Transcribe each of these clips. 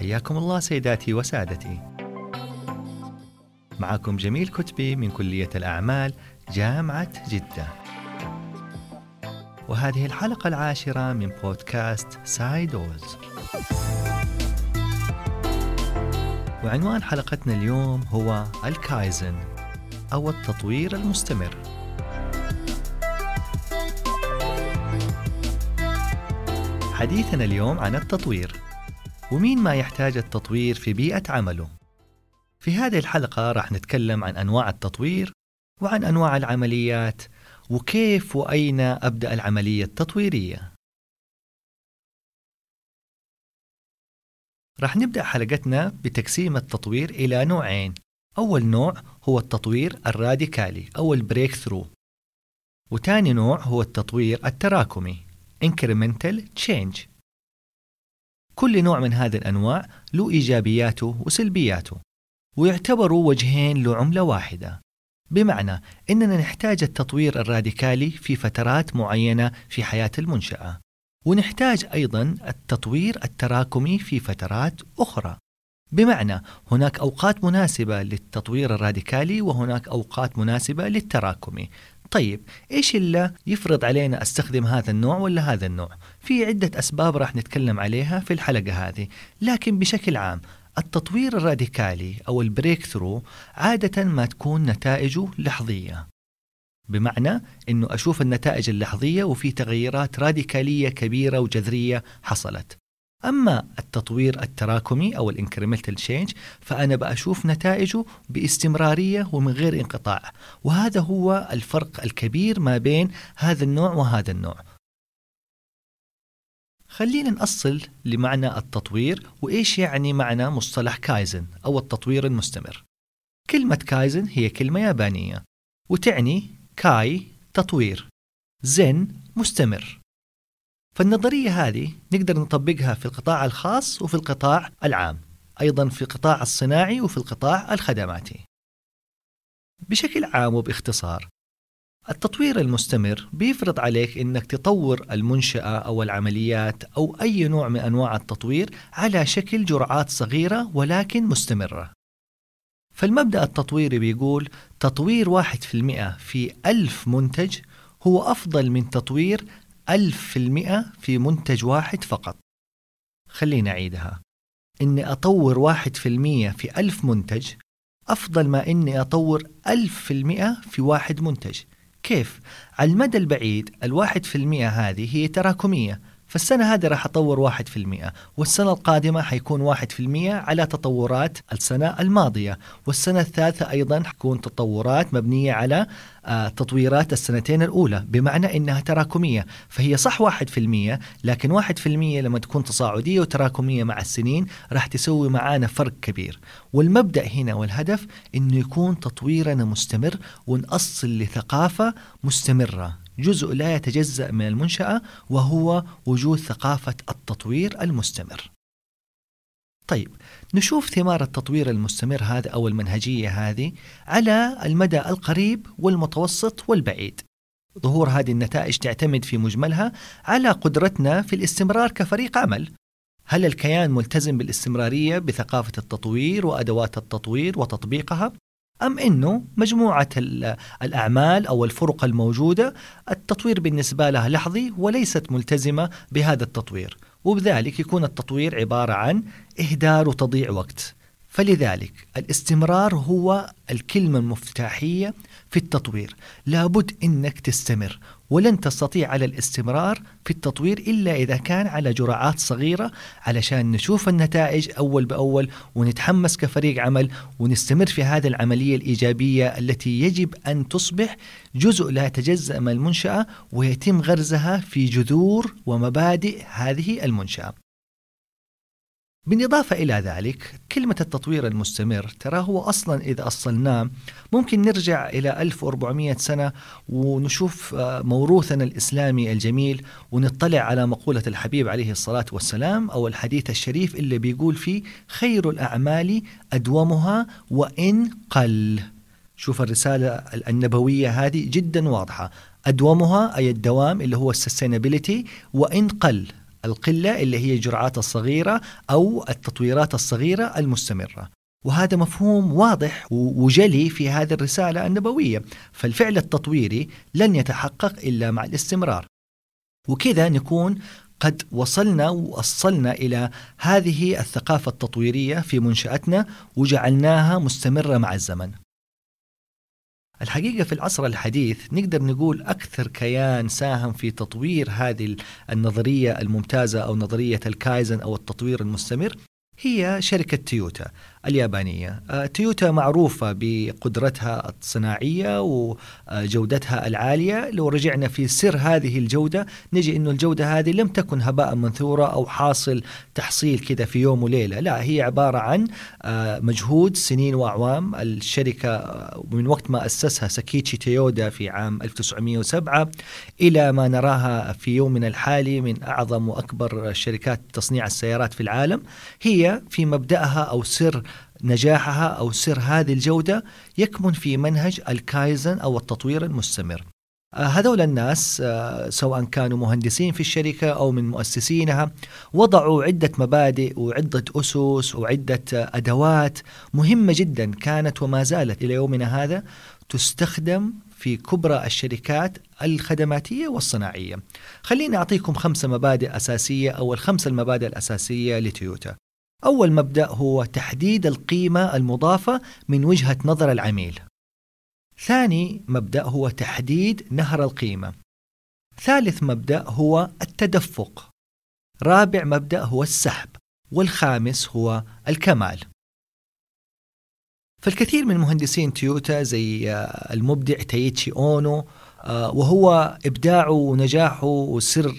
وحياكم الله سيداتي وسادتي. معكم جميل كتبي من كلية الأعمال جامعة جدة، وهذه الحلقة 10 من بودكاست سايدوز. وعنوان حلقتنا اليوم هو الكايزن أو التطوير المستمر. حديثنا اليوم عن التطوير، ومين ما يحتاج التطوير في بيئة عمله. في هذه الحلقة راح نتكلم عن أنواع التطوير وعن أنواع العمليات وكيف وأين أبدأ العملية التطويرية. راح نبدأ حلقتنا بتقسيم التطوير إلى نوعين. أول نوع هو التطوير الراديكالي أو البريك ثرو، وتاني نوع هو التطوير التراكمي incremental change. كل نوع من هذه الأنواع له إيجابياته وسلبياته، ويعتبروا وجهين له عملة واحدة، بمعنى أننا نحتاج التطوير الراديكالي في فترات معينة في حياة المنشأة، ونحتاج أيضاً التطوير التراكمي في فترات أخرى، بمعنى هناك أوقات مناسبة للتطوير الراديكالي وهناك أوقات مناسبة للتراكمي. طيب إيش اللي يفرض علينا أستخدم هذا النوع ولا هذا النوع؟ في عدة أسباب راح نتكلم عليها في الحلقة هذه، لكن بشكل عام التطوير الراديكالي أو البريك ثرو عادة ما تكون نتائجه لحظية، بمعنى أنه أشوف النتائج اللحظية وفي تغييرات راديكالية كبيرة وجذرية حصلت. أما التطوير التراكمي أو الانكريمنتال تشينج فأنا بأشوف نتائجه باستمرارية ومن غير انقطاع، وهذا هو الفرق الكبير ما بين هذا النوع وهذا النوع. خلينا نأصل لمعنى التطوير وإيش يعني معنى مصطلح كايزن أو التطوير المستمر. كلمة كايزن هي كلمة يابانية وتعني كاي تطوير، زن مستمر. فالنظرية هذه نقدر نطبقها في القطاع الخاص وفي القطاع العام، أيضاً في القطاع الصناعي وفي القطاع الخدماتي. بشكل عام وباختصار، التطوير المستمر بيفرض عليك أنك تطور المنشأة أو العمليات أو أي نوع من أنواع التطوير على شكل جرعات صغيرة ولكن مستمرة. فالمبدأ التطويري بيقول تطوير 1% في 1000 منتج هو أفضل من تطوير 1000% في منتج واحد فقط. خلينا أعيدها، إني أطور 1% في 1000 منتج أفضل ما إني أطور 1000% في واحد منتج. كيف؟ على المدى البعيد 1% هذه هي تراكمية، فالسنة هذه راح أطور 1%، والسنة القادمة حيكون 1% على تطورات السنة الماضية، والسنة الثالثة أيضا حيكون تطورات مبنية على تطويرات السنتين الأولى، بمعنى إنها تراكمية. فهي صح 1%، لكن 1% لما تكون تصاعدية وتراكمية مع السنين راح تسوي معانا فرق كبير. والمبدأ هنا والهدف إنه يكون تطويرنا مستمر، ونأصل لثقافة مستمرة، جزء لا يتجزأ من المنشأة، وهو وجود ثقافة التطوير المستمر. طيب نشوف ثمار التطوير المستمر هذا أو المنهجية هذه على المدى القريب والمتوسط والبعيد. ظهور هذه النتائج تعتمد في مجملها على قدرتنا في الاستمرار كفريق عمل. هل الكيان ملتزم بالاستمرارية بثقافة التطوير وأدوات التطوير وتطبيقها؟ أم أنه مجموعة الأعمال أو الفرق الموجودة التطوير بالنسبة لها لحظي وليست ملتزمة بهذا التطوير، وبذلك يكون التطوير عبارة عن إهدار وتضييع وقت. فلذلك الاستمرار هو الكلمة المفتاحية في التطوير، لابد أنك تستمر، ولن تستطيع على الاستمرار في التطوير إلا إذا كان على جرعات صغيرة، علشان نشوف النتائج أول بأول ونتحمس كفريق عمل ونستمر في هذه العملية الإيجابية التي يجب أن تصبح جزء لا يتجزأ من المنشأة ويتم غرزها في جذور ومبادئ هذه المنشأة. بالإضافة إلى ذلك، كلمة التطوير المستمر ترى هو أصلا إذا أصلناه ممكن نرجع إلى 1400 سنة ونشوف موروثنا الإسلامي الجميل، ونطلع على مقولة الحبيب عليه الصلاة والسلام أو الحديث الشريف اللي بيقول فيه خير الأعمال أدومها وإن قل. شوف الرسالة النبوية هذه جدا واضحة، أدومها أي الدوام اللي هو السستينابيليتي، وإن قل القلة اللي هي الجرعات الصغيرة أو التطويرات الصغيرة المستمرة. وهذا مفهوم واضح وجلي في هذه الرسالة النبوية، فالفعل التطويري لن يتحقق إلا مع الاستمرار. وكذا نكون قد وصلنا ووصلنا إلى هذه الثقافة التطويرية في منشأتنا وجعلناها مستمرة مع الزمن. الحقيقة في العصر الحديث نقدر نقول أكثر كيان ساهم في تطوير هذه النظرية الممتازة أو نظرية الكايزن أو التطوير المستمر هي شركة تويوتا اليابانية. تويوتا معروفة بقدرتها الصناعية وجودتها العالية. لو رجعنا في سر هذه الجودة نجي إنه الجودة هذه لم تكن هباء منثورة أو تحصيل كده في يوم وليلة، لا، هي عبارة عن مجهود سنين وأعوام. الشركة من وقت ما أسسها سكيتشي تيودا في عام 1907 إلى ما نراها في يومنا الحالي من أعظم وأكبر شركات تصنيع السيارات في العالم، هي في مبدأها أو سر نجاحها أو سر هذه الجودة يكمن في منهج الكايزن أو التطوير المستمر. هذول الناس سواء كانوا مهندسين في الشركة أو من مؤسسينها وضعوا عدة مبادئ وعدة أسس وعدة أدوات مهمة جدا كانت وما زالت إلى يومنا هذا تستخدم في كبرى الشركات الخدماتية والصناعية. خليني أعطيكم 5 مبادئ أساسية أو ال5 المبادئ الأساسية لتويوتا. أول مبدأ هو تحديد القيمة المضافة من وجهة نظر العميل. ثاني مبدأ هو تحديد نهر القيمة. ثالث مبدأ هو التدفق. رابع مبدأ هو السحب. والخامس هو الكمال. فالكثير من مهندسين تويوتا زي المبدع تيتشي أونو وهو إبداعه ونجاحه وسر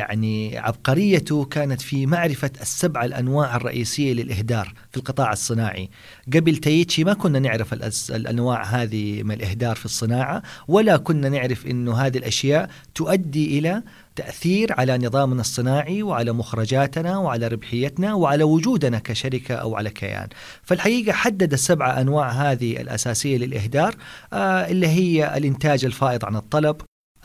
يعني عبقريته كانت في معرفة 7 الأنواع الرئيسية للإهدار في القطاع الصناعي. قبل تيتشي ما كنا نعرف الأنواع هذه من الإهدار في الصناعة، ولا كنا نعرف أنه هذه الأشياء تؤدي إلى تأثير على نظامنا الصناعي وعلى مخرجاتنا وعلى ربحيتنا وعلى وجودنا كشركة أو على كيان. فالحقيقة حدد 7 أنواع هذه الأساسية للإهدار اللي هي الإنتاج الفائض عن الطلب،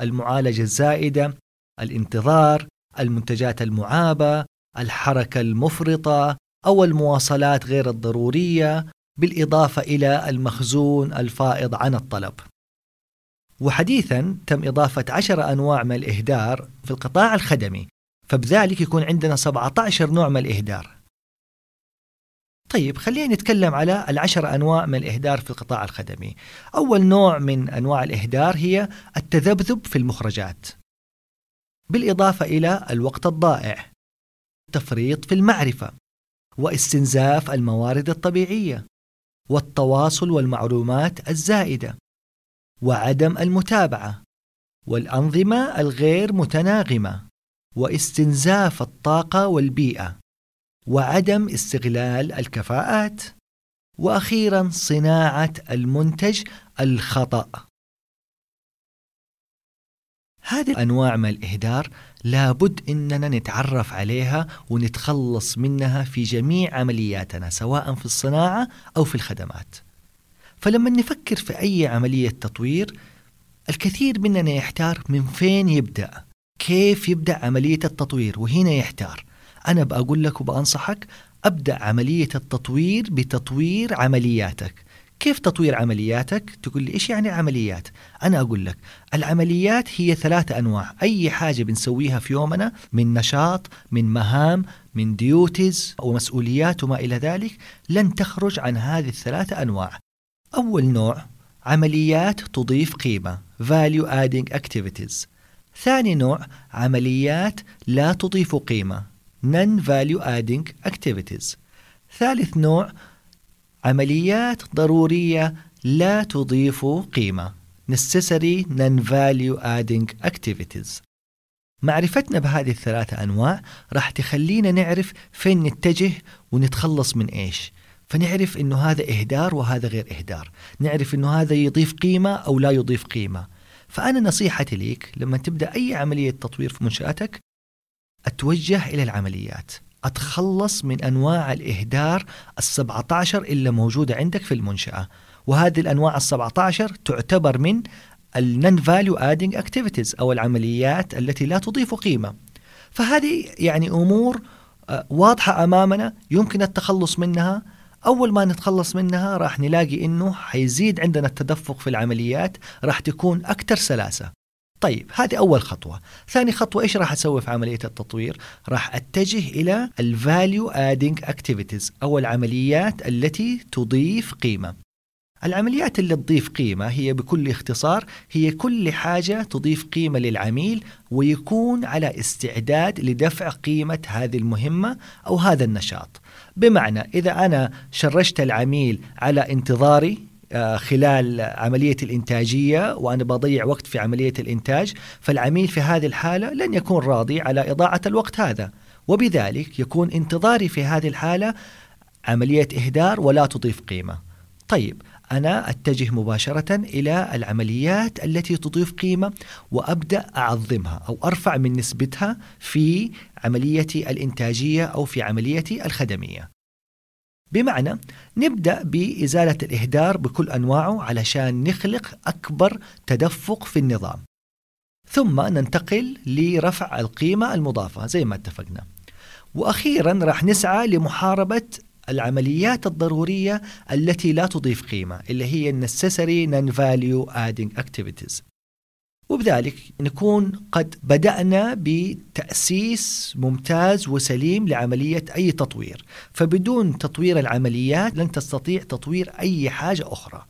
المعالجة الزائدة، الانتظار، المنتجات المعابة، الحركة المفرطة أو المواصلات غير الضرورية، بالإضافة إلى المخزون الفائض عن الطلب. وحديثا تم إضافة 10 أنواع من الإهدار في القطاع الخدمي، فبذلك يكون عندنا 17 نوع من الإهدار. طيب خلينا نتكلم على 10 أنواع من الإهدار في القطاع الخدمي. أول نوع من أنواع الإهدار هي التذبذب في المخرجات، بالإضافة إلى الوقت الضائع، تفريط في المعرفة، واستنزاف الموارد الطبيعية، والتواصل والمعلومات الزائدة، وعدم المتابعة، والأنظمة الغير متناغمة، واستنزاف الطاقة والبيئة، وعدم استغلال الكفاءات، وأخيرا صناعة المنتج الخطأ. هذه الأنواع من الإهدار لابد إننا نتعرف عليها ونتخلص منها في جميع عملياتنا سواء في الصناعة أو في الخدمات. فلما نفكر في أي عملية تطوير الكثير مننا يحتار من فين يبدأ، كيف يبدأ عملية التطوير. وهنا يحتار. أنا بقول لك وبأنصحك أبدأ عملية التطوير بتطوير عملياتك. كيف تطوير عملياتك؟ تقول لي إيش يعني عمليات؟ أنا أقول لك العمليات هي 3 أنواع. أي حاجة بنسويها في يومنا من نشاط، من مهام، من ديوتيز ومسؤوليات وما إلى ذلك لن تخرج عن هذه ال3 أنواع. أول نوع عمليات تضيف قيمة Value Adding Activities. ثاني نوع عمليات لا تضيف قيمة Non Value Adding Activities. ثالث نوع عمليات ضرورية لا تضيف قيمة Necessary Non-Value Adding Activities. معرفتنا بهذه ال3 أنواع راح تخلينا نعرف فين نتجه ونتخلص من إيش. فنعرف إنه هذا إهدار وهذا غير إهدار، نعرف إنه هذا يضيف قيمة أو لا يضيف قيمة. فأنا نصيحتي ليك لما تبدأ أي عملية تطوير في منشأتك أتوجه إلى العمليات، أتخلص من أنواع الإهدار 17 إلا موجودة عندك في المنشأة. وهذه الأنواع 17 تعتبر من non-value adding activities أو العمليات التي لا تضيف قيمة. فهذه يعني أمور واضحة أمامنا يمكن التخلص منها. أول ما نتخلص منها راح نلاقي إنه حيزيد عندنا التدفق في العمليات، راح تكون أكثر سلاسة. طيب هذه أول خطوة. ثاني خطوة إيش راح أسوي في عملية التطوير؟ راح أتجه إلى الفاليو آدينج أكتيفيتيز أو العمليات التي تضيف قيمة. العمليات اللي تضيف قيمة هي بكل اختصار هي كل حاجة تضيف قيمة للعميل ويكون على استعداد لدفع قيمة هذه المهمة أو هذا النشاط. بمعنى إذا أنا شرشت العميل على انتظاري خلال عملية الإنتاجية وأنا بضيع وقت في عملية الإنتاج، فالعميل في هذه الحالة لن يكون راضي على إضاعة الوقت هذا، وبذلك يكون انتظاري في هذه الحالة عملية إهدار ولا تضيف قيمة. طيب أنا أتجه مباشرة إلى العمليات التي تضيف قيمة وأبدأ أعظمها أو أرفع من نسبتها في عمليتي الإنتاجية أو في عمليتي الخدمية. بمعنى نبدأ بإزالة الإهدار بكل أنواعه علشان نخلق أكبر تدفق في النظام، ثم ننتقل لرفع القيمة المضافة زي ما اتفقنا، وأخيرا راح نسعى لمحاربة العمليات الضرورية التي لا تضيف قيمة اللي هي Necessary Non-Value Adding Activities. وبذلك نكون قد بدأنا بتأسيس ممتاز وسليم لعملية أي تطوير، فبدون تطوير العمليات لن تستطيع تطوير أي حاجة أخرى.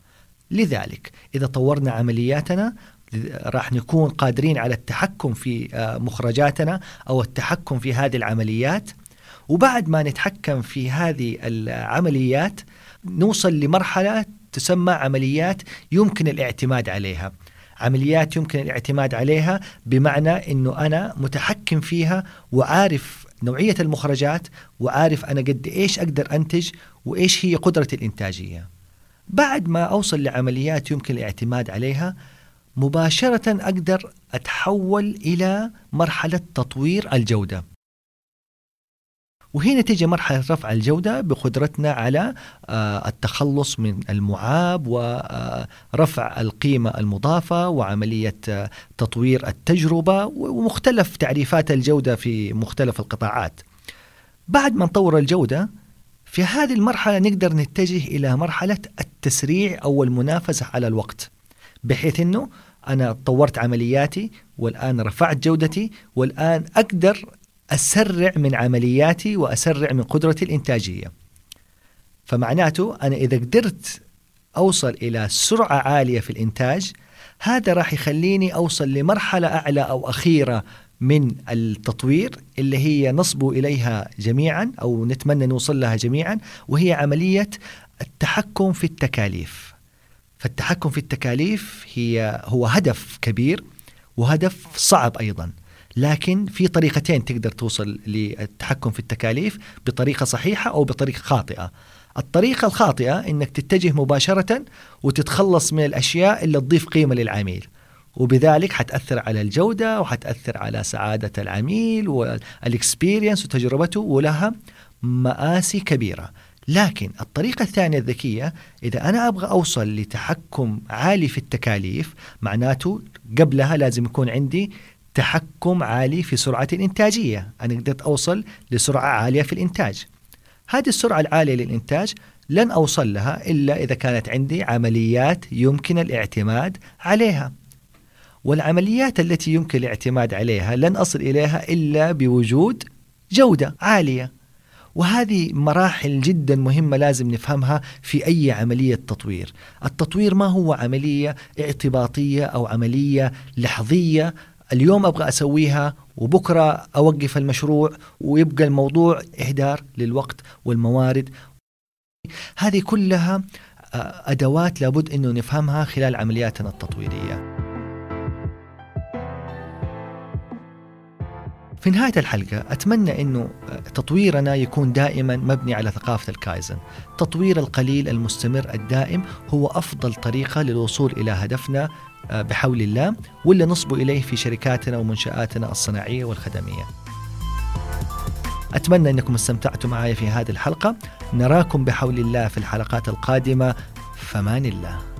لذلك إذا طورنا عملياتنا راح نكون قادرين على التحكم في مخرجاتنا أو التحكم في هذه العمليات، وبعد ما نتحكم في هذه العمليات نوصل لمرحلة تسمى عمليات يمكن الاعتماد عليها. عمليات يمكن الاعتماد عليها بمعنى أنه أنا متحكم فيها وعارف نوعية المخرجات وعارف أنا قد إيش أقدر أنتج وإيش هي قدرتي الإنتاجية. بعد ما أوصل لعمليات يمكن الاعتماد عليها مباشرة أقدر أتحول إلى مرحلة تطوير الجودة، وهنا تيجي مرحلة رفع الجودة بقدرتنا على التخلص من المعاب ورفع القيمة المضافة وعملية تطوير التجربة ومختلف تعريفات الجودة في مختلف القطاعات. بعد ما نطور الجودة في هذه المرحلة نقدر نتجه إلى مرحلة التسريع أو المنافسة على الوقت، بحيث أنه أنا طورت عملياتي والآن رفعت جودتي والآن أقدر أسرع من عملياتي وأسرع من قدرتي الإنتاجية. فمعناته أنا إذا قدرت أوصل إلى سرعة عالية في الإنتاج هذا راح يخليني أوصل لمرحلة أعلى أو أخيرة من التطوير اللي هي نصب إليها جميعا أو نتمنى نوصل لها جميعا، وهي عملية التحكم في التكاليف. فالتحكم في التكاليف هو هدف كبير وهدف صعب أيضا، لكن في طريقتين تقدر توصل للتحكم في التكاليف، بطريقة صحيحة أو بطريقة خاطئة. الطريقة الخاطئة إنك تتجه مباشرة وتتخلص من الأشياء اللي تضيف قيمة للعميل، وبذلك حتأثر على الجودة وحتأثر على سعادة العميل والإكسبيرينس وتجربته ولها مآسي كبيرة. لكن الطريقة الثانية الذكية، إذا أنا أبغى أوصل لتحكم عالي في التكاليف معناته قبلها لازم يكون عندي تحكم عالي في سرعة الإنتاجية. أنا قدرت أوصل لسرعة عالية في الإنتاج، هذه السرعة العالية للإنتاج لن أوصل لها إلا إذا كانت عندي عمليات يمكن الاعتماد عليها، والعمليات التي يمكن الاعتماد عليها لن أصل إليها إلا بوجود جودة عالية. وهذه مراحل جدا مهمة لازم نفهمها في أي عملية تطوير. التطوير ما هو عملية اعتباطية أو عملية لحظية، اليوم أبغى أسويها وبكرة أوقف المشروع ويبقى الموضوع إهدار للوقت والموارد. هذه كلها أدوات لابد أنه نفهمها خلال عملياتنا التطويرية. في نهاية الحلقة أتمنى أنه تطويرنا يكون دائما مبني على ثقافة الكايزن. تطوير القليل المستمر الدائم هو أفضل طريقة للوصول إلى هدفنا بحول الله واللي نصب إليه في شركاتنا ومنشآتنا الصناعية والخدمية. أتمنى أنكم استمتعتوا معي في هذه الحلقة، نراكم بحول الله في الحلقات القادمة، فمان الله.